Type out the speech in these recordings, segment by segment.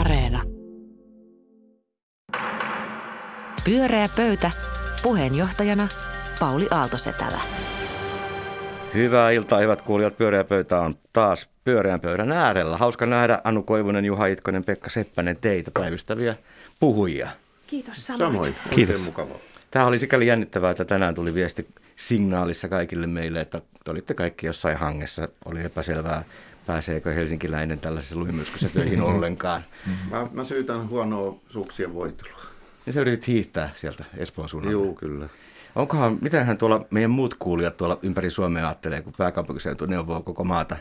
Areena. Pyöreä pöytä. Puheenjohtajana Pauli Aaltosetälä. Hyvää iltaa, hyvät kuulijat. Pyöreä pöytä on taas pyöreän pöydän äärellä. Hauska nähdä Anu Koivunen, Juha Itkonen, Pekka Seppänen, teitä päivystäviä puhujia. Kiitos samoin. Kiitos. Mukavaa. Tämä oli sikäli jännittävää, että tänään tuli viesti Signaalissa kaikille meille, että olitte kaikki jossain hangessa. Oli epäselvää, pääseekö helsinkiläinen tällaisessa lumimyrskyssä töihin ollenkaan. Mä syytän huonoa suksien voitelua. Ja sä yritit hiihtää sieltä Espoon suunnalta. Joo, kyllä. Onkohan, mitähän tuolla meidän muut kuulijat tuolla ympäri Suomea ajattelee, kun pääkaupunkiseutu neuvoo koko maata,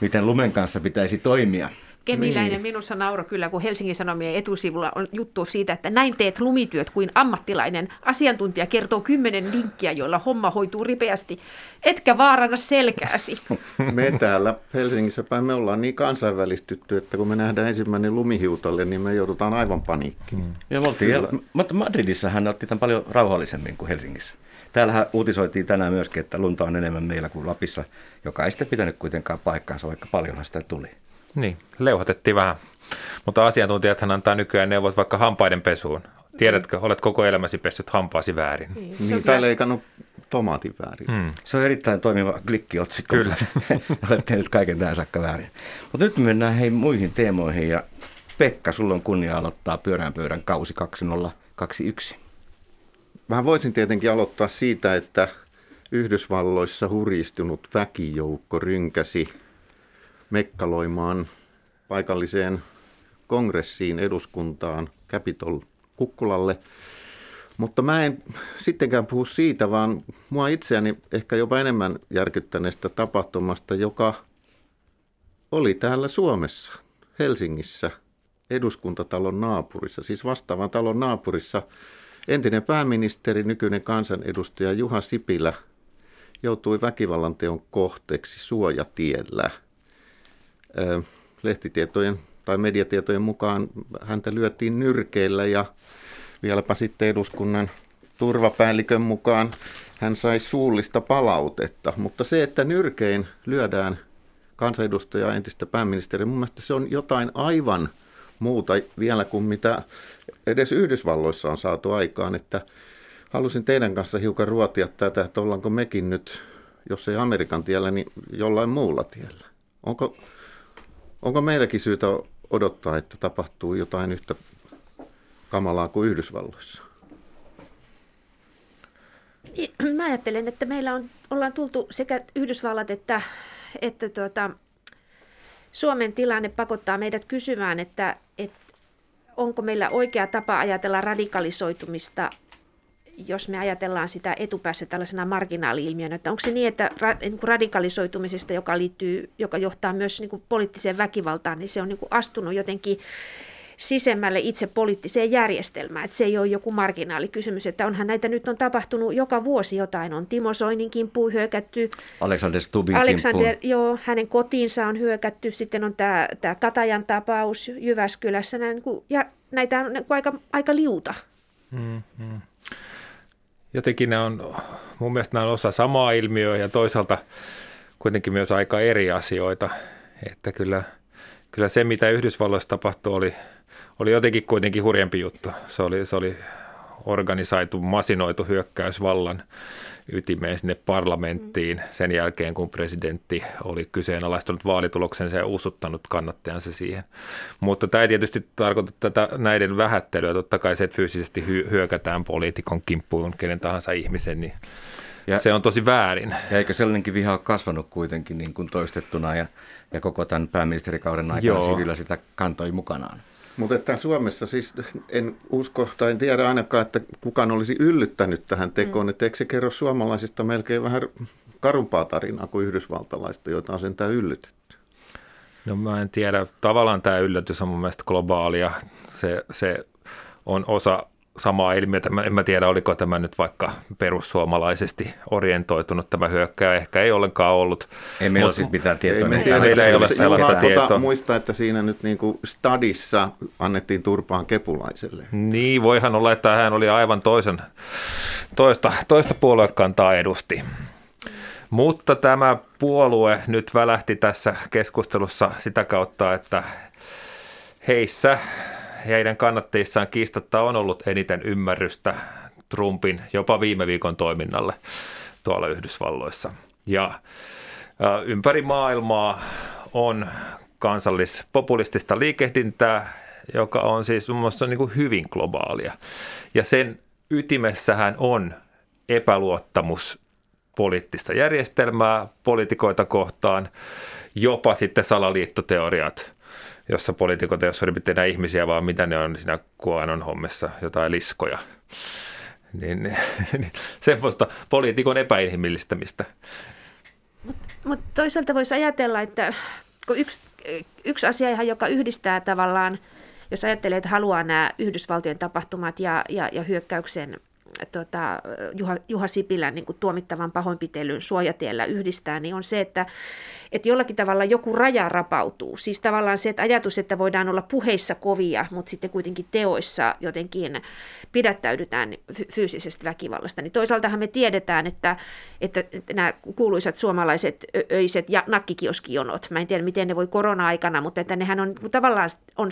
miten lumen kanssa pitäisi toimia? Kemiläinen niin. Minussa nauro kyllä, kun Helsingin Sanomien etusivulla on juttu siitä, että näin teet lumityöt kuin ammattilainen. Asiantuntija kertoo 10 linkkiä, joilla homma hoituu ripeästi. Etkä vaaranna selkääsi. Me täällä Helsingissä päin me ollaan niin kansainvälistytty, että kun me nähdään ensimmäinen lumihiutalle, niin me joudutaan aivan paniikkiin. Mutta Madridissahan otti tämän paljon rauhallisemmin kuin Helsingissä. Täällähän uutisoitiin tänään myöskin, että lunta on enemmän meillä kuin Lapissa, joka ei sitä pitänyt kuitenkaan paikkaansa, vaikka paljonhan sitä tuli. Niin, leuhatettiin vähän. Mutta asiantuntijathan antaa nykyään neuvot vaikka hampaiden pesuun. Tiedätkö, olet koko elämäsi pessyt hampaasi väärin. Niin, tai leikannut tomaatin väärin. Se on erittäin toimiva klikkiotsikko. Kyllä. Olet tehnyt kaiken tähän saakka väärin. Mutta nyt me mennään hei muihin teemoihin. Ja Pekka, sulla on kunnia aloittaa pyörään pöydän kausi 2021. Mä voisin tietenkin aloittaa siitä, että Yhdysvalloissa hurjistunut väkijoukko rynkäsi mekkaloimaan paikalliseen kongressiin, eduskuntaan, Capitol kukkulalle. Mutta mä en sittenkään puhu siitä, vaan mua itseäni ehkä jopa enemmän järkyttäneestä tapahtumasta, joka oli täällä Suomessa, Helsingissä, eduskuntatalon naapurissa, siis vastaavan talon naapurissa. Entinen pääministeri, nykyinen kansanedustaja Juha Sipilä joutui väkivallanteon kohteeksi suojatiellä. Lehtitietojen tai mediatietojen mukaan häntä lyötiin nyrkeillä ja vieläpä sitten eduskunnan turvapäällikön mukaan hän sai suullista palautetta. Mutta se, että nyrkein lyödään kansanedustajaa, entistä pääministeriä, mun mielestä se on jotain aivan muuta vielä kuin mitä edes Yhdysvalloissa on saatu aikaan. Että halusin teidän kanssa hiukan ruotia tätä, että ollaanko mekin nyt, jos ei Amerikan tiellä, niin jollain muulla tiellä. Onko meilläkin syytä odottaa, että tapahtuu jotain yhtä kamalaa kuin Yhdysvalloissa? Mä ajattelen, että meillä ollaan tultu sekä Yhdysvallat että Suomen tilanne pakottaa meidät kysymään, että onko meillä oikea tapa ajatella radikalisoitumista, jos me ajatellaan sitä etupäässä tällaisena marginaali-ilmiönä, että onko se niin, että radikalisoitumisesta, joka johtaa myös niin kuin poliittiseen väkivaltaan, niin se on niin kuin astunut jotenkin sisemmälle itse poliittiseen järjestelmään, että se ei ole joku marginaalikysymys, että onhan näitä nyt on tapahtunut joka vuosi jotain, on Timo Soinin kimppuun hyökätty, Alexander Stubbin kimppuun. Joo, hänen kotiinsa on hyökätty, sitten on tämä Katajan tapaus Jyväskylässä, ja näitä on aika liuta. Jotenkin nämä on, mun mielestä nämä on osa samaa ilmiöä ja toisaalta kuitenkin myös aika eri asioita, että kyllä se, mitä Yhdysvalloissa tapahtui, oli jotenkin kuitenkin hurjempi juttu. Se oli organisoitu, masinoitu hyökkäys vallan ytimeen sinne parlamenttiin sen jälkeen, kun presidentti oli kyseenalaistanut vaalituloksensa ja usuttanut kannattajansa siihen. Mutta tämä ei tietysti tarkoita näiden vähättelyä. Totta kai se, että fyysisesti hyökätään poliitikon kimppuun, kenen tahansa ihmisen, niin se on tosi väärin. Ja eikö sellainenkin viha ole kasvanut kuitenkin niin kuin toistettuna ja koko tämän pääministerikauden aikana Sipilä sitä kantoi mukanaan? Mutta Suomessa siis en usko tai en tiedä ainakaan, että kukaan olisi yllyttänyt tähän tekoon, että eikö se kerro suomalaisista melkein vähän karumpaa tarinaa kuin yhdysvaltalaista, joita on sentään yllytetty? No mä en tiedä. Tavallaan tämä yllätys on mun mielestä globaalia. Se on osa samaa ilmiötä. En mä tiedä, oliko tämä nyt vaikka perussuomalaisesti orientoitunut tämä hyökkäys. Ehkä ei ollenkaan ollut. Ei meillä ole siis mitään tietoa. Meillä ei ole sellaista tietoa. Muista, että siinä nyt niin kuin stadissa annettiin turpaan kepulaiselle. Niin, voihan olla, että hän oli aivan toista puoluekantaa edusti. Mutta tämä puolue nyt välähti tässä keskustelussa sitä kautta, että Heissä, heidän kannattajissaan kiistatta on ollut eniten ymmärrystä Trumpin jopa viime viikon toiminnalle tuolla Yhdysvalloissa. Ja ympäri maailmaa on kansallispopulistista liikehdintää, joka on siis muun muassa niin kuin hyvin globaalia. Ja sen ytimessähän on epäluottamus poliittista järjestelmää, poliitikoita kohtaan, jopa sitten salaliittoteoriat, jossa poliitikot ei ole suurin piirtein ihmisiä, vaan mitä ne on siinä QAnon hommissa, jotain liskoja. Niin semmoista poliitikon epäinhimillistämistä. Mutta toisaalta voisi ajatella, että kun yksi asia, ihan joka yhdistää tavallaan, jos ajattelee, että haluaa nämä Yhdysvaltojen tapahtumat ja hyökkäyksen Juha Sipilän niin kuin tuomittavan pahoinpitelyn suojatiellä yhdistää, niin on se, että jollakin tavalla joku raja rapautuu. Siis tavallaan se, että ajatus, että voidaan olla puheissa kovia, mutta sitten kuitenkin teoissa jotenkin pidättäydytään fyysisestä väkivallasta. Niin toisaaltahan me tiedetään, että nämä kuuluisat suomalaiset öiset ja nakkikioskijonot, mä en tiedä miten ne voi korona-aikana, mutta että nehän on tavallaan on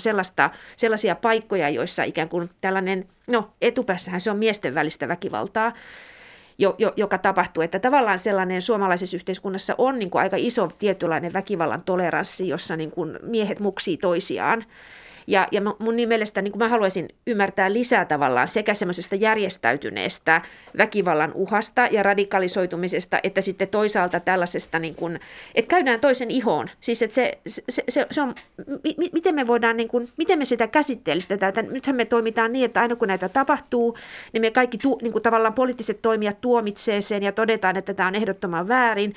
sellaisia paikkoja, joissa ikään kuin tällainen, no etupäässähän se on miesten välistä väkivaltaa, joka tapahtuu, että tavallaan sellainen suomalaisessa yhteiskunnassa on niin kuin aika iso tietynlainen väkivallan toleranssi, jossa niin kuin miehet muksii toisiaan. Ja mun mielestä niin kuin mä haluaisin ymmärtää lisää tavallaan sekä semmoisesta järjestäytyneestä väkivallan uhasta ja radikalisoitumisesta, että sitten toisaalta tällaisesta, niin kuin, että käydään toisen ihoon. Siis että se on, miten me voidaan, niin kuin, miten me sitä käsitteellistetään. Nythän me toimitaan niin, että aina kun näitä tapahtuu, niin me kaikki niin kuin tavallaan poliittiset toimijat tuomitsee sen ja todetaan, että tämä on ehdottoman väärin.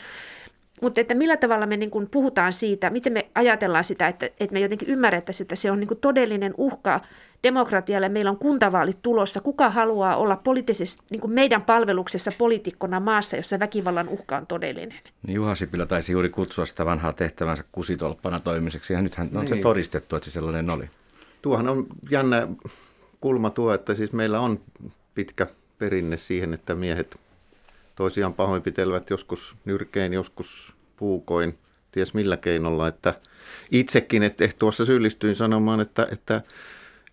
Mutta että millä tavalla me niin kun puhutaan siitä, miten me ajatellaan sitä, että me jotenkin ymmärrettäisiin, että se on niin kun todellinen uhka demokratialle. Meillä on kuntavaalit tulossa. Kuka haluaa olla poliittisessa, niin kun meidän palveluksessa poliitikkona maassa, jossa väkivallan uhka on todellinen? Juha Sipilä taisi juuri kutsua sitä vanhaa tehtävänsä kusitolppana toimiseksi. Ja nythän on se todistettu, että se sellainen oli. Tuohan on jännä kulma tuo, että siis meillä on pitkä perinne siihen, että miehet toisiaan pahoinpitelevät joskus nyrkein, joskus puukoin, ties millä keinolla. Että itsekin tuossa syyllistyin sanomaan, että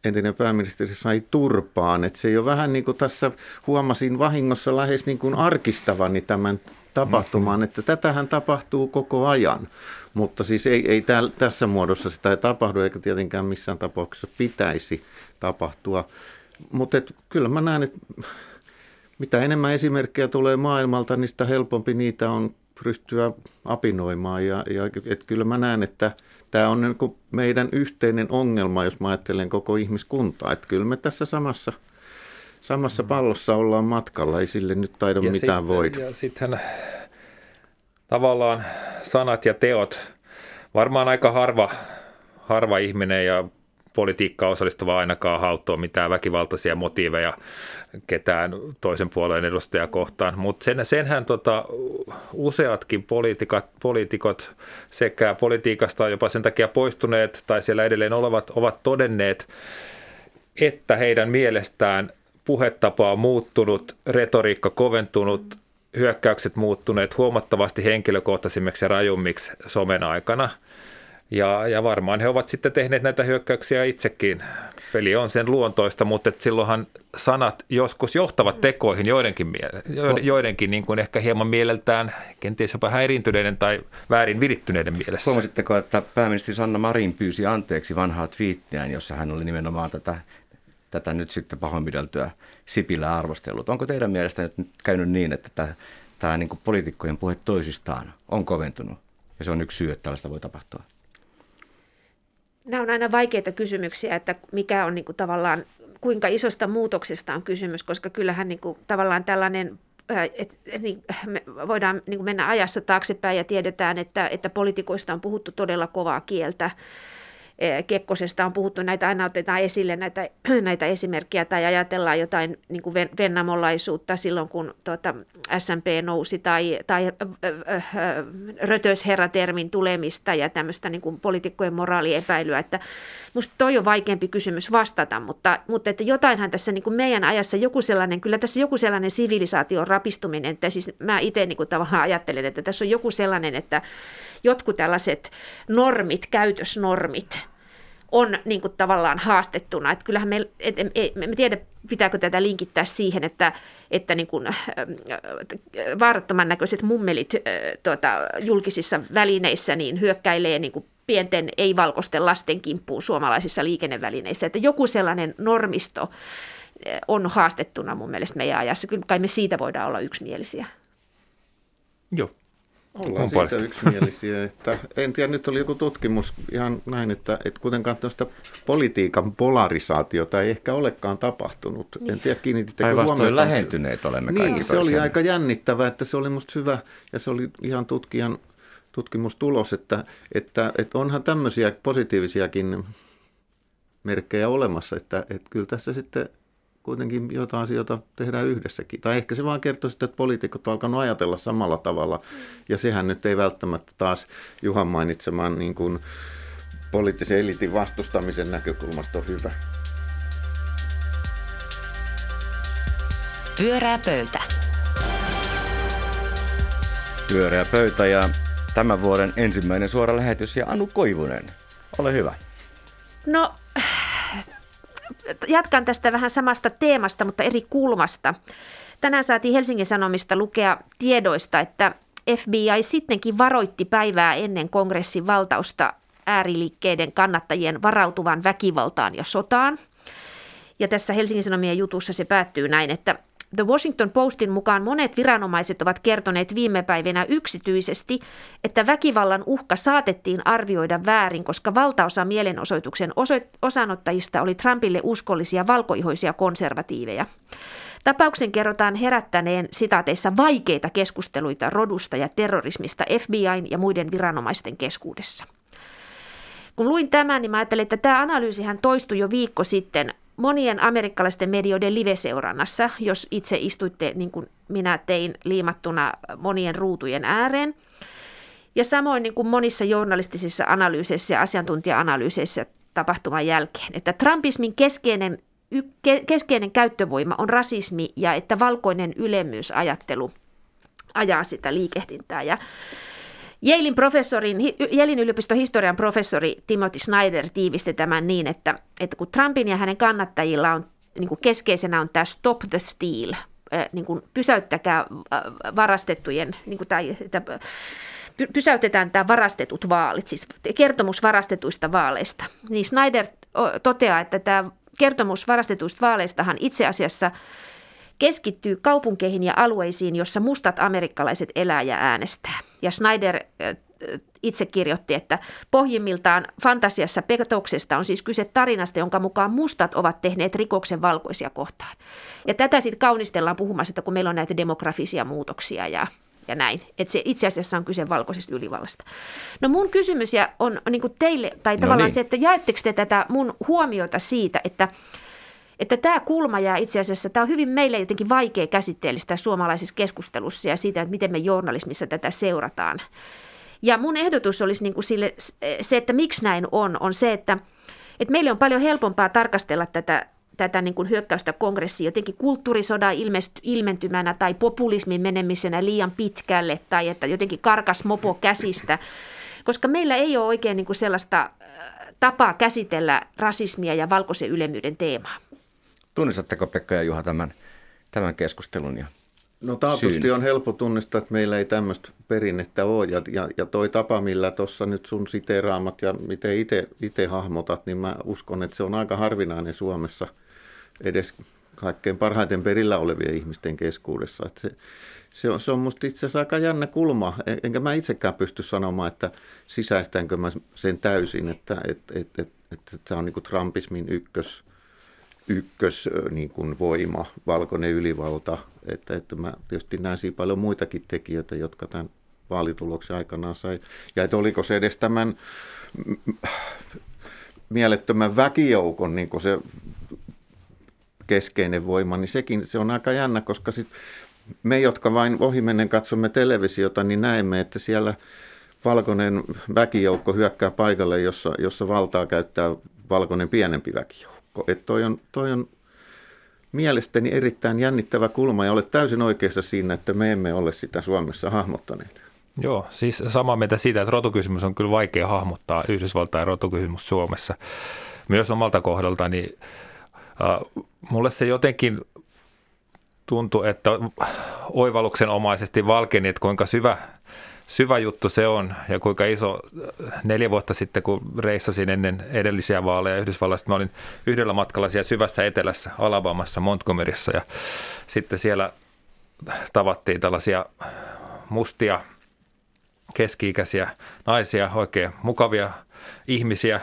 entinen pääministeri sai turpaan. Että se jo vähän niin kuin tässä huomasin vahingossa lähes niin kuin arkistavani tämän tapahtuman, että tätähän tapahtuu koko ajan. Mutta siis ei tässä muodossa sitä ei tapahdu, eikä tietenkään missään tapauksessa pitäisi tapahtua. Mutta kyllä mä näen, että mitä enemmän esimerkkejä tulee maailmalta, niin sitä helpompi niitä on ryhtyä apinoimaan. Ja kyllä mä näen, että tämä on niin kuin meidän yhteinen ongelma, jos mä ajattelen koko ihmiskuntaa. Että kyllä me tässä samassa pallossa ollaan matkalla, ei sille nyt taida ja mitään voida. Ja sitten tavallaan sanat ja teot. Varmaan aika harva ihminen ja politiikkaan osallistuva ainakaan hautoa mitään väkivaltaisia motiiveja ketään toisen puolueen edustajaa kohtaan, mutta senhän useatkin poliitikot sekä politiikasta jopa sen takia poistuneet tai siellä edelleen olevat ovat todenneet, että heidän mielestään puhetapa on muuttunut, retoriikka koventunut, hyökkäykset muuttuneet huomattavasti henkilökohtaisimmiksi ja rajummiksi somen aikana. Ja varmaan he ovat sitten tehneet näitä hyökkäyksiä itsekin. Peli on sen luontoista, mutta silloinhan sanat joskus johtavat tekoihin joidenkin niin kuin ehkä hieman mieleltään, kenties jopa häiriintyneiden tai väärin virittyneiden mielessä. Huomasitteko, että pääministeri Sanna Marin pyysi anteeksi vanhaa twiittiään, jossa hän oli nimenomaan tätä nyt sitten pahoinpideltyä Sipilää arvostellut? Onko teidän mielestä nyt käynyt niin, että tämä niin kuin poliitikkojen puhe toisistaan on koventunut ja se on yksi syy, että tällaista voi tapahtua? Nämä on aina vaikeita kysymyksiä, että mikä on niin kuin tavallaan, kuinka isosta muutoksesta on kysymys, koska kyllähän niin kuin tavallaan tällainen, me voidaan niin kuin mennä ajassa taaksepäin ja tiedetään, että poliitikoista on puhuttu todella kovaa kieltä. Kekkosesta on puhuttu, näitä aina otetaan esille näitä esimerkkejä tai ajatellaan jotain niin kuin vennamolaisuutta silloin, kun SMP nousi tai rötösherratermin tulemista ja tämmöistä niin kuin poliitikkojen moraaliepäilyä. Että musta toi on vaikeampi kysymys vastata, mutta että jotainhan tässä niin kuin meidän ajassa joku sellainen, kyllä tässä joku sellainen sivilisaation rapistuminen, että siis mä itse niin kuin tavallaan ajattelen, että tässä on joku sellainen, että jotkut tällaiset normit, käytösnormit on niin kuin tavallaan haastettuna. Että kyllähän me emme tiedä, pitääkö tätä linkittää siihen, että niin kuin vaarattoman näköiset mummelit julkisissa välineissä niin hyökkäilee niin kuin pienten ei-valkoisten lasten kimppuun suomalaisissa liikennevälineissä. Että joku sellainen normisto on haastettuna mun mielestä meidän ajassa. Kyllä kai me siitä voidaan olla yksimielisiä. Joo. Ollaan siitä yksimielisiä. Että, en tiedä, nyt oli joku tutkimus ihan näin, että kuitenkaan tällaista politiikan polarisaatiota ei ehkä olekaan tapahtunut. Niin. En tiedä, kiinnitittekö huomioon. Päinvastoin lähentyneet olemme kaikki toisiaan. Niin, se oli aika jännittävää, että se oli musta hyvä ja se oli ihan tutkimustulos, että onhan tämmöisiä positiivisiakin merkkejä olemassa, että kyllä tässä sitten kuitenkin jotain asioita tehdään yhdessäkin. Tai ehkä se vaan kertoo sitten, että poliitikot on alkanut ajatella samalla tavalla. Ja sehän nyt ei välttämättä taas Juhan mainitsemaan niin kuin poliittisen eliitin vastustamisen näkökulmasta on hyvä. Pyörää pöytä. Pyörää pöytä ja tämän vuoden ensimmäinen suora lähetys ja Anu Koivunen, ole hyvä. No, jatkan tästä vähän samasta teemasta, mutta eri kulmasta. Tänään saatiin Helsingin Sanomista lukea tiedoista, että FBI sittenkin varoitti päivää ennen kongressin valtausta ääriliikkeiden kannattajien varautuvan väkivaltaan ja sotaan. Ja tässä Helsingin Sanomien jutussa se päättyy näin, että The Washington Postin mukaan monet viranomaiset ovat kertoneet viime päivinä yksityisesti, että väkivallan uhka saatettiin arvioida väärin, koska valtaosa mielenosoituksen osanottajista oli Trumpille uskollisia valkoihoisia konservatiiveja. Tapauksen kerrotaan herättäneen sitaateissa vaikeita keskusteluita rodusta ja terrorismista FBI:n ja muiden viranomaisten keskuudessa. Kun luin tämän, niin mä ajattelin, että tämä analyysihän toistui jo viikko sitten monien amerikkalaisten medioiden live-seurannassa, jos itse istuitte, niin kuin minä tein, liimattuna monien ruutujen ääreen. Ja samoin niin kuin monissa journalistisissa analyyseissä ja asiantuntija-analyyseissä tapahtuman jälkeen, että trumpismin keskeinen käyttövoima on rasismi ja että valkoinen ylemmyysajattelu ajaa sitä liikehdintää. Ja Yalein yliopiston historian professori Timothy Snyder tiivisti tämän niin, että kun Trumpin ja hänen kannattajilla on niin kuin keskeisenä on tämä stop the steal, niin kuin pysäyttäkää varastettujen, niin kuin pysäytetään tämä varastetut vaalit, siis kertomus varastetuista vaaleista, niin Snyder toteaa, että tämä kertomus varastetuista vaaleistahan itse asiassa keskittyy kaupunkeihin ja alueisiin, jossa mustat amerikkalaiset elää ja äänestää. Ja Snyder itse kirjoitti, että pohjimmiltaan fantasiassa petoksesta on siis kyse tarinasta, jonka mukaan mustat ovat tehneet rikoksen valkoisia kohtaan. Ja tätä sitten kaunistellaan puhumassa, että kun meillä on näitä demografisia muutoksia ja näin. Että se itse asiassa on kyse valkoisesta ylivallasta. No mun kysymys on niin kuin teille, tai tavallaan se, että jaetteko te tätä mun huomiota siitä, että tämä kulma jää itse asiassa, tämä on hyvin meille jotenkin vaikea käsitteellistä suomalaisessa keskustelussa ja siitä, että miten me journalismissa tätä seurataan. Ja mun ehdotus olisi niin kuin se, että miksi näin on se, että meille on paljon helpompaa tarkastella tätä niin kuin hyökkäystä kongressiin jotenkin kulttuurisodan ilmentymänä tai populismin menemisenä liian pitkälle tai että jotenkin karkas mopo käsistä, koska meillä ei ole oikein niin kuin sellaista tapaa käsitellä rasismia ja valkoisen ylemmyyden teemaa. Tunnistatteko Pekka ja Juha tämän keskustelun ja no taatusti syyn? On helppo tunnistaa, että meillä ei tämmöistä perinnettä ole ja toi tapa, millä tuossa nyt sun siteeraamat ja miten itse hahmotat, niin mä uskon, että se on aika harvinainen Suomessa edes kaikkein parhaiten perillä olevien ihmisten keskuudessa. Että se on musta itse asiassa aika jännä kulma, enkä mä itsekään pysty sanomaan, että sisäistänkö mä sen täysin, että se on niin kuin trumpismin ykkös voima, valkoinen ylivalta, että mä tietysti näin siinä paljon muitakin tekijöitä, jotka tämän vaalituloksen aikanaan sai. Ja että oliko se edes tämän mielettömän väkijoukon niin kuin se keskeinen voima, niin sekin se on aika jännä, koska sit me, jotka vain ohimennen katsomme televisiota, niin näemme, että siellä valkoinen väkijoukko hyökkää paikalle, jossa valtaa käyttää valkoinen pienempi väkijoukko. Että toi on mielestäni erittäin jännittävä kulma ja olet täysin oikeassa siinä, että me emme ole sitä Suomessa hahmottaneet. Joo, siis samaa mieltä siitä, että rotukysymys on kyllä vaikea hahmottaa, Yhdysvaltain rotukysymys Suomessa. Myös omalta kohdaltani, niin mulle se jotenkin tuntui, että oivalluksenomaisesti valkeni, että kuinka syvä juttu se on ja kuinka iso. 4 vuotta sitten, kun reissasin ennen edellisiä vaaleja Yhdysvalloista, mä olin yhdellä matkalla siellä syvässä etelässä, Alabamassa, Montgomeryssä, ja sitten siellä tavattiin tällaisia mustia, keski-ikäisiä naisia, oikein mukavia ihmisiä.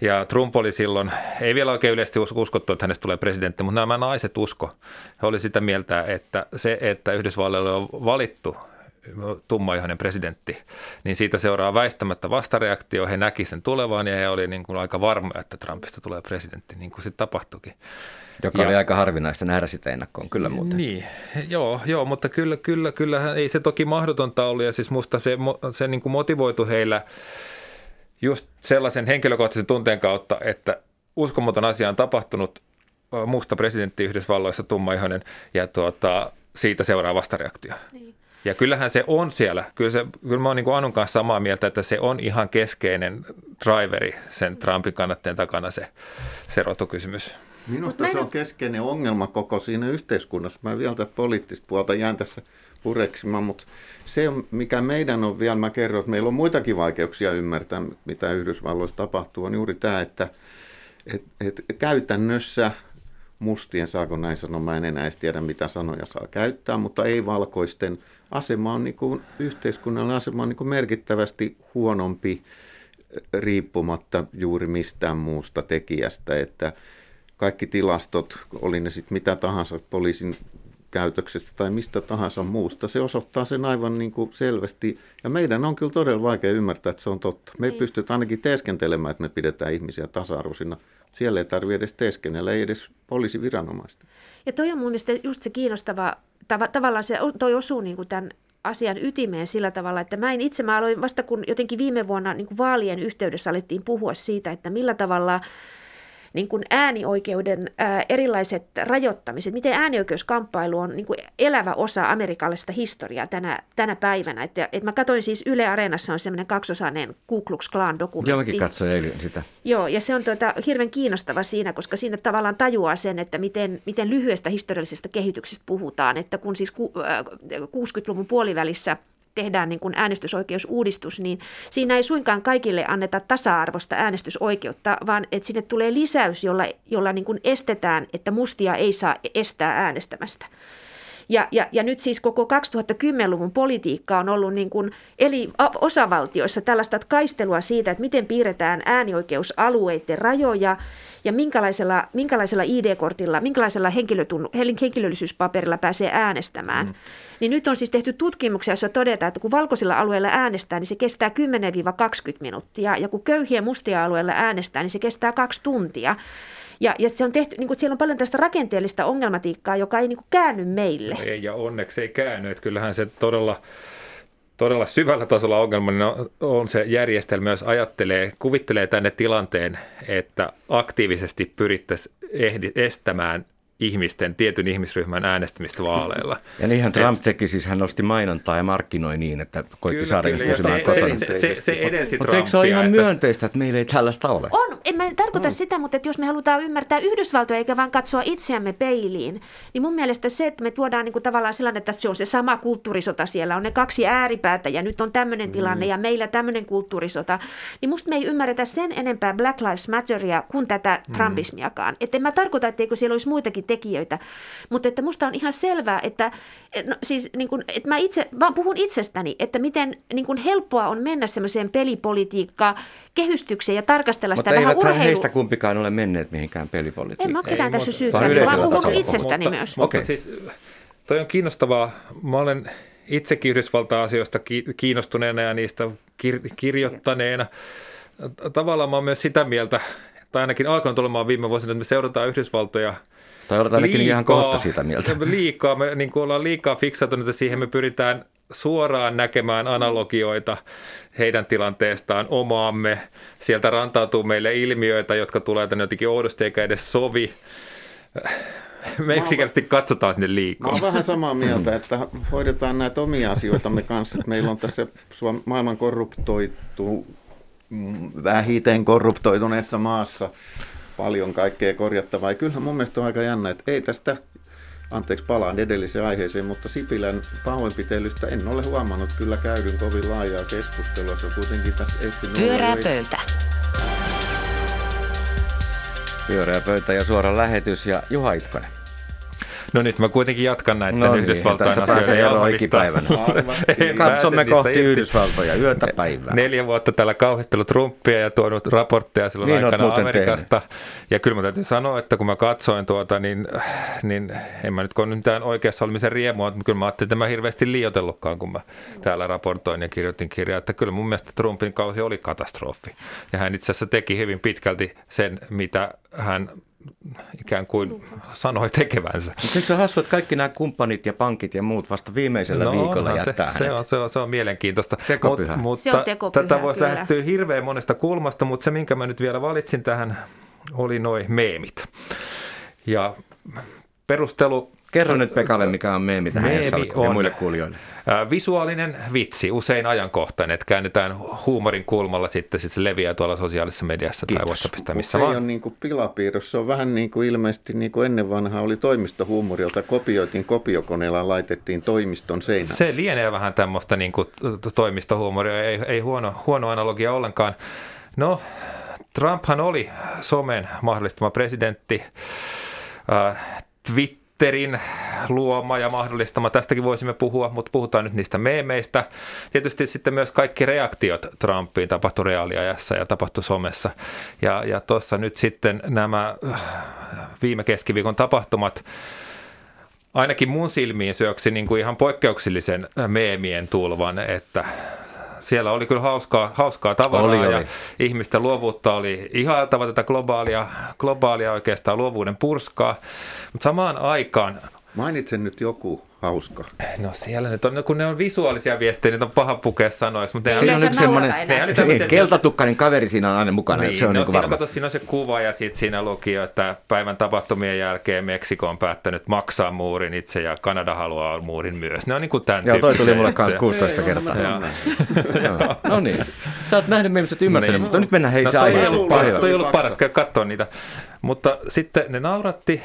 Ja Trump oli silloin, ei vielä oikein yleisesti uskottu, että hänestä tulee presidentti, mutta nämä naiset usko. He oli sitä mieltä, että se, että Yhdysvalloilla on valittu tummaihoinen presidentti, niin siitä seuraa väistämättä vastareaktio. He näki sen tulevaan ja he oli niin kuin aika varmoja, että Trumpista tulee presidentti, niin kuin sitten tapahtuikin. Joka oli aika harvinaista nähdä sitä ennakkoon, kyllä muuten. Niin, joo, mutta kyllähän ei se toki mahdotonta ollut, ja siis musta se niin kuin motivoitu heillä just sellaisen henkilökohtaisen tunteen kautta, että uskomaton asia on tapahtunut, musta presidentti Yhdysvalloissa, tummaihoinen, ja siitä seuraa vastareaktio. Niin. Ja kyllähän se on siellä. Kyllä mä oon niin kuin Anun kanssa samaa mieltä, että se on ihan keskeinen driveri sen Trumpin kannatteen takana se rotukysymys. Minusta se on keskeinen ongelma koko siinä yhteiskunnassa. Mä vielä tätä poliittista puolta jään tässä pureksimaan, mutta se, mikä meidän on vielä, mä kerron, että meillä on muitakin vaikeuksia ymmärtää, mitä Yhdysvalloissa tapahtuu, on juuri tämä, että käytännössä mustien, saako näin sanoa, mä en enää edes tiedä, mitä sanoja saa käyttää, mutta ei valkoisten asema on niin kuin, yhteiskunnallinen asema on niin kuin merkittävästi huonompi riippumatta juuri mistään muusta tekijästä, että kaikki tilastot, oli ne sitten mitä tahansa poliisin käytöksestä tai mistä tahansa muusta, se osoittaa sen aivan niin kuin selvästi. Ja meidän on kyllä todella vaikea ymmärtää, että se on totta. Me pystytään ainakin teeskentelemään, että me pidetään ihmisiä tasa-arvoisina. Siellä ei tarvitse edes teeskennellä, ei edes poliisiviranomaista. Ja toi on mun mielestä just se kiinnostava, tavallaan se, toi osuu niin kuin tämän asian ytimeen sillä tavalla, että mä aloin vasta kun jotenkin viime vuonna niin kuin vaalien yhteydessä alettiin puhua siitä, että millä tavalla niin kuin äänioikeuden erilaiset rajoittamiset, miten äänioikeuskamppailu on niin kuin elävä osa amerikkalaista historiaa tänä päivänä. Et mä katsoin siis Yle Areenassa on semmoinen 2-osainen Ku Klux Klan -dokumentti. Jollakin katsoi eilen sitä. Joo, ja se on hirveän kiinnostava siinä, koska siinä tavallaan tajuaa sen, että miten lyhyestä historiallisesta kehityksestä puhutaan, että kun siis 60-luvun puolivälissä tehdään niin kuin äänestysoikeusuudistus, niin siinä ei suinkaan kaikille anneta tasa-arvosta äänestysoikeutta, vaan että sinne tulee lisäys, jolla niin kuin estetään, että mustia ei saa estää äänestämästä. Ja nyt siis koko 2010-luvun politiikka on ollut niin kuin eli osavaltioissa tällaista kaistelua siitä, että miten piirretään äänioikeusalueiden rajoja ja minkälaisella ID-kortilla, minkälaisella henkilöllisyyspaperilla pääsee äänestämään. Mm. Niin nyt on siis tehty tutkimuksia, jossa todetaan, että kun valkoisilla alueilla äänestää, niin se kestää 10-20 minuuttia, ja kun köyhiä mustia alueilla äänestää, niin se kestää 2 tuntia. Ja se on tehty, niin kuin siellä on paljon tästä rakenteellista ongelmatiikkaa, joka ei niin kuin käänny meille. Ei, ja onneksi ei käänny, että kyllähän se todella syvällä tasolla ongelmallinen on se järjestelmä, jos kuvittelee tänne tilanteen, että aktiivisesti pyrittäisiin estämään ihmisten, tietyn ihmisryhmän äänestämistä vaaleilla. Ja niinhän Trump teki, siis hän nosti mainontaa ja markkinoi niin, että koitti saada pysymään kotona. Se edelsi Trumpia. Mutta eikö se ole ihan myönteistä, että meillä ei tällaista ole? On, en mä tarkoita sitä, mutta että jos me halutaan ymmärtää Yhdysvaltoja eikä vaan katsoa itseämme peiliin, niin mun mielestä se, että me tuodaan niin kuin tavallaan sellainen, että se on se sama kulttuurisota, siellä on ne 2 ääripäätä ja nyt on tämmöinen tilanne ja meillä tämmöinen kulttuurisota, niin musta me ei ymmärretä sen enempää Black Lives Matteria kuin tätä trumpismiakaan. Että en mä tarkoita, etteikö siellä olisi muitakin tekijöitä. Mutta että musta on ihan selvää, että, no, siis, niin kun, että mä itse vaan puhun itsestäni, että miten niin kun helppoa on mennä semmoiseen pelipolitiikkaan, kehystykseen ja tarkastella sitä vähän urheilua. Mutta heistä kumpikaan ole menneet mihinkään pelipolitiikkaan. En mä ketään tässä syyttänyt, vaan puhun itsestäni mutta, myös. Mutta siis toi on kiinnostavaa. Mä olen itsekin Yhdysvalta-asioista kiinnostuneena ja niistä kirjoittaneena. Tavallaan mä oon myös sitä mieltä, tai ainakin alkanut olemaan viime vuosina, että me seurataan Yhdysvaltoja tai ollaan ainakin ihan kohta siitä mieltä. Liikaa, me niin kuin ollaan liikaa fiksautuneita siihen, me pyritään suoraan näkemään analogioita heidän tilanteestaan omaamme. Sieltä rantautuu meille ilmiöitä, jotka tulee tänne jotenkin oudosti eikä edes sovi. Me yksinkertaisesti katsotaan sinne liikaa. Mä oon vähän samaa mieltä, että hoidetaan näitä omia asioitamme kanssa. Meillä on tässä maailman vähiten korruptoituneessa maassa paljon kaikkea korjattavaa. Ja kyllähän mun mielestä on aika jännä, että ei tästä, anteeksi palaan edelliseen aiheeseen, mutta Sipilän pahoinpitelystä en ole huomannut kyllä käydyn kovin laajaa keskustelua. Se on kuitenkin tässä estin Pyöräpöytä. Pyöreä pöytä ja suora lähetys ja Juha Itkonen. No nyt mä kuitenkin jatkan näiden Yhdysvaltain asioiden jalvallista. Katsomme kohti Yhdysvaltoja yötä päivää. 4 vuotta täällä kauhistellut Trumpia ja tuonut raportteja silloin niin aikana Amerikasta. Tehnyt. Ja kyllä mä täytyy sanoa, että kun mä katsoin niin en mä nyt kun mitään oikeassa olemisen riemua, mutta kyllä mä ajattelin, että mä hirveästi liioitellutkaan, kun mä täällä raportoin ja kirjoitin kirjaa, että kyllä mun mielestä Trumpin kausi oli katastrofi. Ja hän itse asiassa teki hyvin pitkälti sen, mitä hän ikään kuin sanoi tekevänsä. Siksi sä hassut, että kaikki nämä kumppanit ja pankit ja muut vasta viimeisellä viikolla jättää se on mielenkiintoista. Tekopyhä. Mutta tekopyhä, tätä voisi lähestyä hirveän monesta kulmasta, mutta se minkä mä nyt vielä valitsin tähän oli noi meemit. Ja perustelu... Kerro nyt Pekalle, mikä on meemi tähän ja muille kuulijoille. Visuaalinen vitsi, usein ajankohtainen, että käännetään huumorin kulmalla sitten se leviää tuolla sosiaalisessa mediassa. Kiitos. Tai WhatsAppista missä vaan. Se on niin kuin pilapiirros, se on vähän niin kuin ilmeisesti niin kuin ennen vanhaa oli toimistohuumori, jota kopioitiin kopiokoneella ja laitettiin toimiston seinään. Se lienee vähän tämmöistä niin kuin toimistohuumoria, ei huono analogia ollenkaan. No, Trumphan oli somen mahdollistama presidentti, Twitterin luoma ja mahdollistama. Tästäkin voisimme puhua, mutta puhutaan nyt niistä meemeistä. Tietysti sitten myös kaikki reaktiot Trumpiin tapahtui reaaliajassa ja tapahtui somessa. Ja tuossa nyt sitten nämä viime keskiviikon tapahtumat ainakin mun silmiin syöksi niin kuin ihan poikkeuksellisen meemien tulvan, että siellä oli kyllä hauskaa tavaraa oli. Ihmisten luovuutta oli ihailtava tätä globaalia oikeastaan luovuuden purskaa, mutta samaan aikaan... Mainitsen nyt joku hauska. No siellä nyt on, kun ne on visuaalisia viestejä, niin on paha pukea sanoiksi. Mutta siinä on yksi semmoinen keltatukkainen kaveri siinä on aina mukana. Niin, se on niin varma. Siinä on se kuva ja sitten siinä luki, että päivän tapahtumien jälkeen Meksiko on päättänyt maksaa muurin itse ja Kanada haluaa muurin myös. Ne on niin kuin tämän tyyppisiä. Joo, toi tuli mulle kanssa 16 kertaa. No niin, sä oot nähnyt meidän, että ymmärtänyt, mutta nyt mennään heitä aiheeseen. Toi ei ollut paras, käy katsoa niitä. Mutta sitten ne nauratti,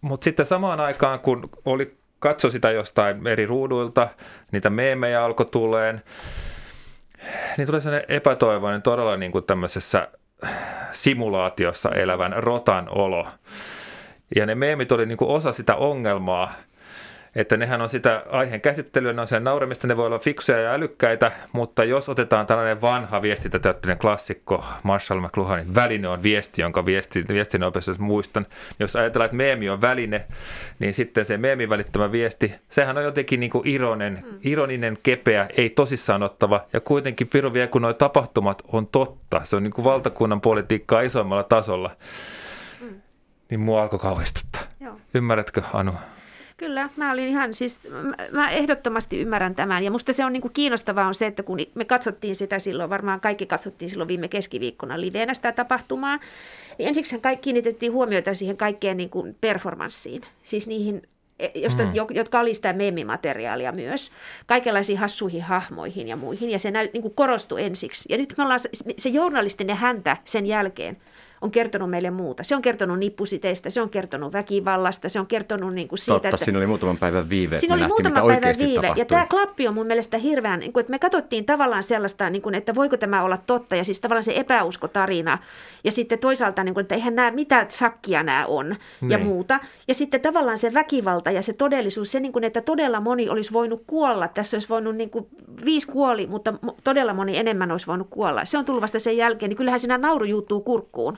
mutta sitten samaan aikaan, kun oli katso sitä jostain eri ruuduilta, niitä meemejä alkoi tuleen, niin tulee sellainen epätoivoinen, todella niin kuin tämmöisessä simulaatiossa elävän rotan olo. Ja ne meemit oli niin kuin osa sitä ongelmaa, että nehän on sitä aiheen käsittelyä, ne on sen nauremista, ne voi olla fiksuja ja älykkäitä, mutta jos otetaan tällainen vanha viestintäteatterinen klassikko, Marshall McLuhanin väline on viesti, jonka viestinopeuksessa muistan, jos ajatellaan, että meemi on väline, niin sitten se meemin välittämä viesti, sehän on jotenkin niin kuin ironinen, kepeä, ei tosissaan ottava, ja kuitenkin piru vie, kun nuo tapahtumat on totta, se on niin kuin valtakunnan politiikkaa isommalla tasolla, niin mua alkoi kauhistuttaa. Joo. Ymmärrätkö, Anu? Kyllä, mä ehdottomasti ymmärrän tämän, ja musta se on niin kuin kiinnostavaa on se, että kun me katsottiin sitä silloin, varmaan kaikki katsottiin silloin viime keskiviikkona liveenä sitä tapahtumaa, niin ensiksihän kiinnitettiin huomiota siihen kaikkeen niin kuin performanssiin, siis niihin, jotka oli sitä meemimateriaalia myös, kaikenlaisiin hassuihin hahmoihin ja muihin, ja se niin kuin korostui ensiksi, ja nyt me ollaan se journalistinen häntä sen jälkeen, on kertonut meille muuta. Se on kertonut nippusiteistä, se on kertonut väkivallasta, se on kertonut niin kuin siitä, totta, että... siinä oli muutaman päivän viive, siinä oli muutaman päivän viive, tapahtui. Ja tämä klappi on mun mielestä hirveän, niin kuin, että me katsottiin tavallaan sellaista, niin kuin, että voiko tämä olla totta, ja siis tavallaan se epäuskotarina, ja sitten toisaalta, niin kuin, että eihän nämä, mitä sakkia nämä on, ja muuta. Ja sitten tavallaan se väkivalta ja se todellisuus, se, niin kuin, että todella moni olisi voinut kuolla, tässä olisi voinut, niin kuin, 5 kuoli, mutta todella moni enemmän olisi voinut kuolla. Se on tullut vasta sen jälkeen, niin kyllähän siinä nauru juuttuu kurkkuun.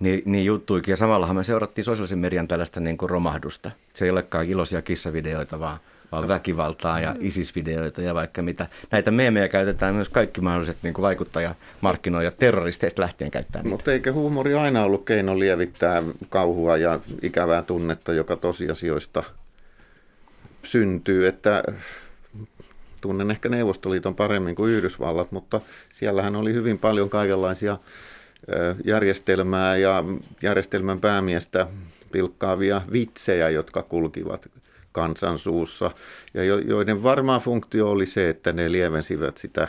Niin juttuikin, ja samallahan me seurattiin sosiaalisen median tällaista niin kuin romahdusta. Se ei olekaan iloisia kissavideoita, vaan väkivaltaa ja ISIS-videoita ja vaikka mitä. Näitä meemejä käytetään myös kaikki mahdolliset niin kuin vaikuttajamarkkinoijat, terroristeista lähtien käyttää niitä. Mutta eikä huumori aina ollut keino lievittää kauhua ja ikävää tunnetta, joka tosiasioista syntyy, että... Tunnen ehkä Neuvostoliiton paremmin kuin Yhdysvallat, mutta siellähän oli hyvin paljon kaikenlaisia järjestelmää ja järjestelmän päämiestä pilkkaavia vitsejä, jotka kulkivat kansan suussa, ja joiden varmaa funktio oli se, että ne lievensivät sitä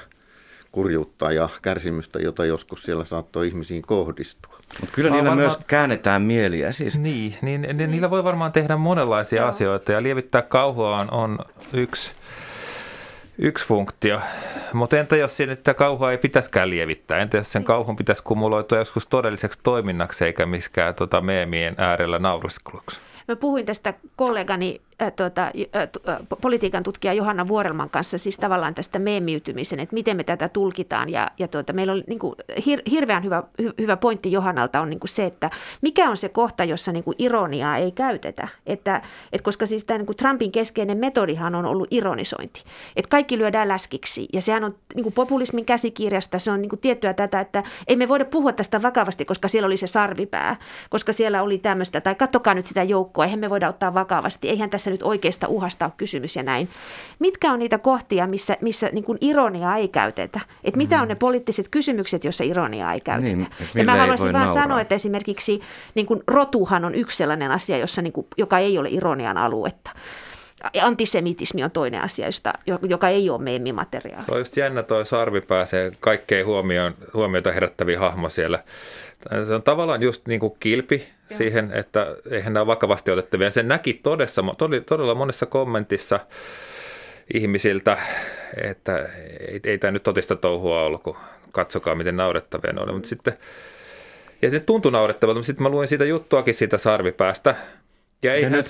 kurjuutta ja kärsimystä, jota joskus siellä saattoi ihmisiin kohdistua. Mutta kyllä niillä varmaan myös käännetään mieliä siis. Niin, niillä voi varmaan tehdä monenlaisia asioita, ja lievittää kauhua on yksi funktio. Mutta entä jos sitä kauhua ei pitäisikään lievittää? Entä jos sen kauhun pitäisi kumuloitua joskus todelliseksi toiminnaksi, eikä miskään meemien äärellä nauriskeluksi? Mä puhuin tästä kollegani politiikan tutkija Johanna Vuorelman kanssa siis tavallaan tästä meemiytymisen, että miten me tätä tulkitaan. Ja meillä oli niin kuin hirveän hyvä pointti Johannalta on niin kuin se, että mikä on se kohta, jossa niin kuin ironiaa ei käytetä. Että koska siis tämä niin kuin Trumpin keskeinen metodihan on ollut ironisointi. Että kaikki lyödään läskiksi ja sehän on niin kuin populismin käsikirjasta, se on niin kuin tiettyä tätä, että ei me voida puhua tästä vakavasti, koska siellä oli se sarvipää, koska siellä oli tämmöistä, tai katsokaa nyt sitä joukkoa, eihän me voida ottaa vakavasti, eihän tässä nyt oikeasta uhasta on kysymys ja näin. Mitkä on niitä kohtia, missä niin kuin ironiaa ei käytetä? Et mitä on ne poliittiset kysymykset, joissa ironiaa ei käytetä? Niin, ja mä haluaisin vaan sanoa, että esimerkiksi niin kuin rotuhan on yksi sellainen asia, jossa, niin kuin, joka ei ole ironian aluetta. Antisemitismi on toinen asia, joka ei ole meemimateriaali. Se on just jännä toi sarvipää, se kaikkein huomiota herättäviä hahmo siellä. Se on tavallaan just niin kuin kilpi siihen, että eihän nämä vakavasti otettavia. Sen näki todella monessa kommentissa ihmisiltä, että ei tämä nyt totista touhua ollut, kun katsokaa miten naurettavia ne oli. Mutta sitten, ja se tuntui naurettavalta, mutta sitten mä luin siitä juttuakin siitä sarvipäästä. Ja eihän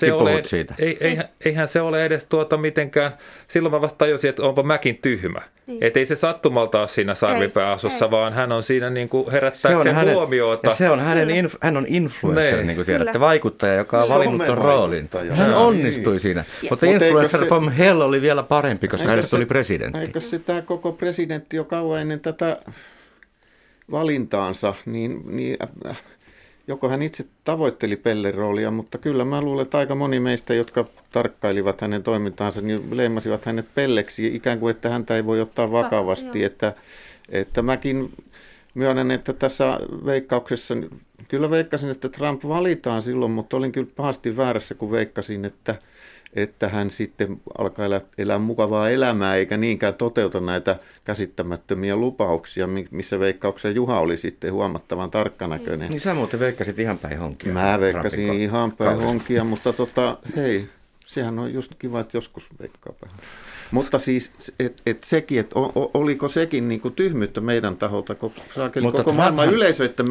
se ole edes mitenkään, silloin mä vasta tajusin, että onpa mäkin tyhmä. Niin. Että ei se sattumalta ole siinä sarvipääasussa, vaan hän on siinä niin kuin herättääkseen huomiota. Ja se on hän on influencer, niin kuin tiedätte, vaikuttaja, joka on valinnut ton roolin. Hän onnistui siinä. Mutta influencer from hell oli vielä parempi, koska hänestä tuli presidentti. Eikö sitä koko presidentti jo kauan ennen tätä valintaansa, joko hän itse tavoitteli pelleroolia, mutta kyllä mä luulen, että aika moni meistä, jotka tarkkailivat hänen toimintaansa, niin leimasivat hänet pelleksi, ikään kuin että häntä ei voi ottaa vakavasti. Että mäkin myönnän, että tässä veikkauksessa, kyllä veikkasin, että Trump valitaan silloin, mutta olin kyllä pahasti väärässä, kun veikkasin, että hän sitten alkaa elää mukavaa elämää, eikä niinkään toteuta näitä käsittämättömiä lupauksia, missä veikkauksessa Juha oli sitten huomattavan tarkkanäköinen. Niin sä muuten veikkasit ihan päin honkia. Mä veikkasin ihan päin honkia, mutta sehän on just kiva, että joskus veikkaa päin. Mutta siis, sekin, että oliko sekin niin kuin tyhmyyttä meidän taholta, koska koko maailman yleisö, että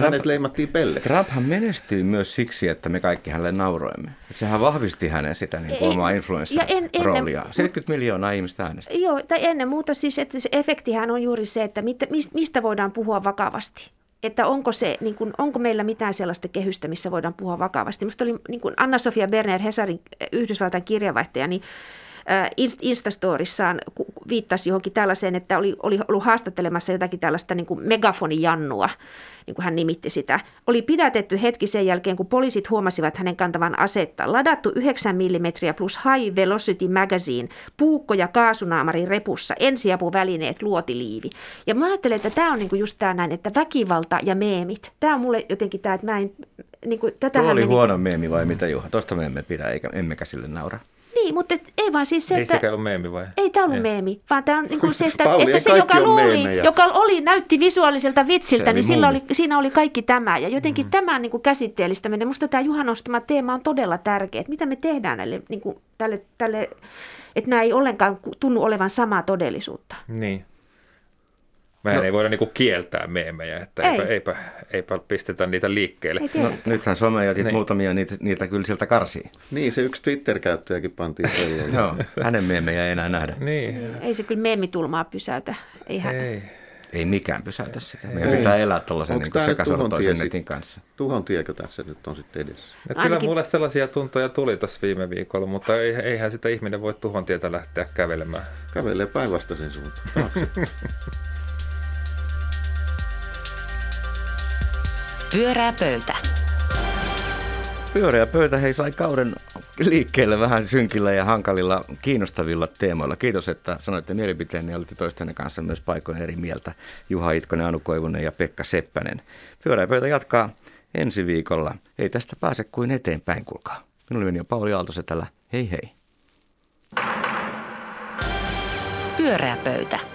hänet leimattiin pelleksi. Trumphan menestyi myös siksi, että me kaikki hänelle nauroimme. Sehän vahvisti hänen sitä niin kuin omaa influencer-roolia. 70 miljoonaa ihmistä äänestä. Joo, tai ennen muuta siis, että se efektihän on juuri se, että mistä voidaan puhua vakavasti. Että onko meillä mitään sellaista kehystä, missä voidaan puhua vakavasti. Minusta oli niin kuin Anna-Sofia Berner, Hesarin Yhdysvaltain kirjavaihtaja, niin Instastorissaan viittasi johonkin tällaiseen, että oli ollut haastattelemassa jotakin tällaista niin kuin megafonijannua, niin kuin hän nimitti sitä. Oli pidätetty hetki sen jälkeen, kun poliisit huomasivat hänen kantavan asetta. Ladattu 9 mm plus High Velocity Magazine, puukko ja kaasunaamari repussa, ensiapuvälineet, luotiliivi. Ja mä ajattelen, että tämä on niin kuin just tämä näin, että väkivalta ja meemit. Tämä on mulle jotenkin tämä, että mä en... Niin kuin, tuo oli huono meemi vai mitä, Juha? Tuosta me emme pidä, emmekä sille naura. Niin, mutta ei vaan siis se, että... Ei sekään ollut meemi vai? Ei tämä ollut meemi, vaan tämä on niin kuin se, että se, joka näytti visuaaliselta vitsiltä, se niin siinä oli kaikki tämä. Ja jotenkin tämä on niin kuin käsitteellistäminen. Minusta tämä Juhan nostama teema on todella tärkeä, että mitä me tehdään näille, niin kuin tälle, että nämä ei ollenkaan tunnu olevan samaa todellisuutta. Niin. Mehän ei voida niinku kieltää meemejä, että eipä pistetä niitä liikkeelle. Nythän somejätit muutamia niitä kyllä sieltä karsii. Niin, se yksi Twitter-käyttäjäkin pantiin selloon. Joo, hänen meemejä ei enää nähdä. Niin. Ei se kyllä meemitulmaa pysäytä. Ei mikään pysäytä sitä. Meidän pitää elää tuollaisen niin sekasortoisen netin kanssa. Tuhon tiekö tässä nyt on sitten edessä? No, kyllä mulle sellaisia tuntoja tuli tässä viime viikolla, mutta eihän sitä ihminen voi tuhon tietä lähteä kävelemään. Kävelee päinvastaisen suuntaan. Pyörää pöytä. Pyöreä pöytä hei sai kauden liikkeelle vähän synkillä ja hankalilla, kiinnostavilla teemoilla. Kiitos, että sanoitte mielipiteen ja olitte toistenne kanssa myös paikoin eri mieltä. Juha Itkonen, Anu Koivunen ja Pekka Seppänen. Pyöreä pöytä jatkaa ensi viikolla. Ei tästä pääse kuin eteenpäin, kuulkaa. Minun nimeni on Pauli Aaltosetälä. Hei hei. Pyöreä pöytä.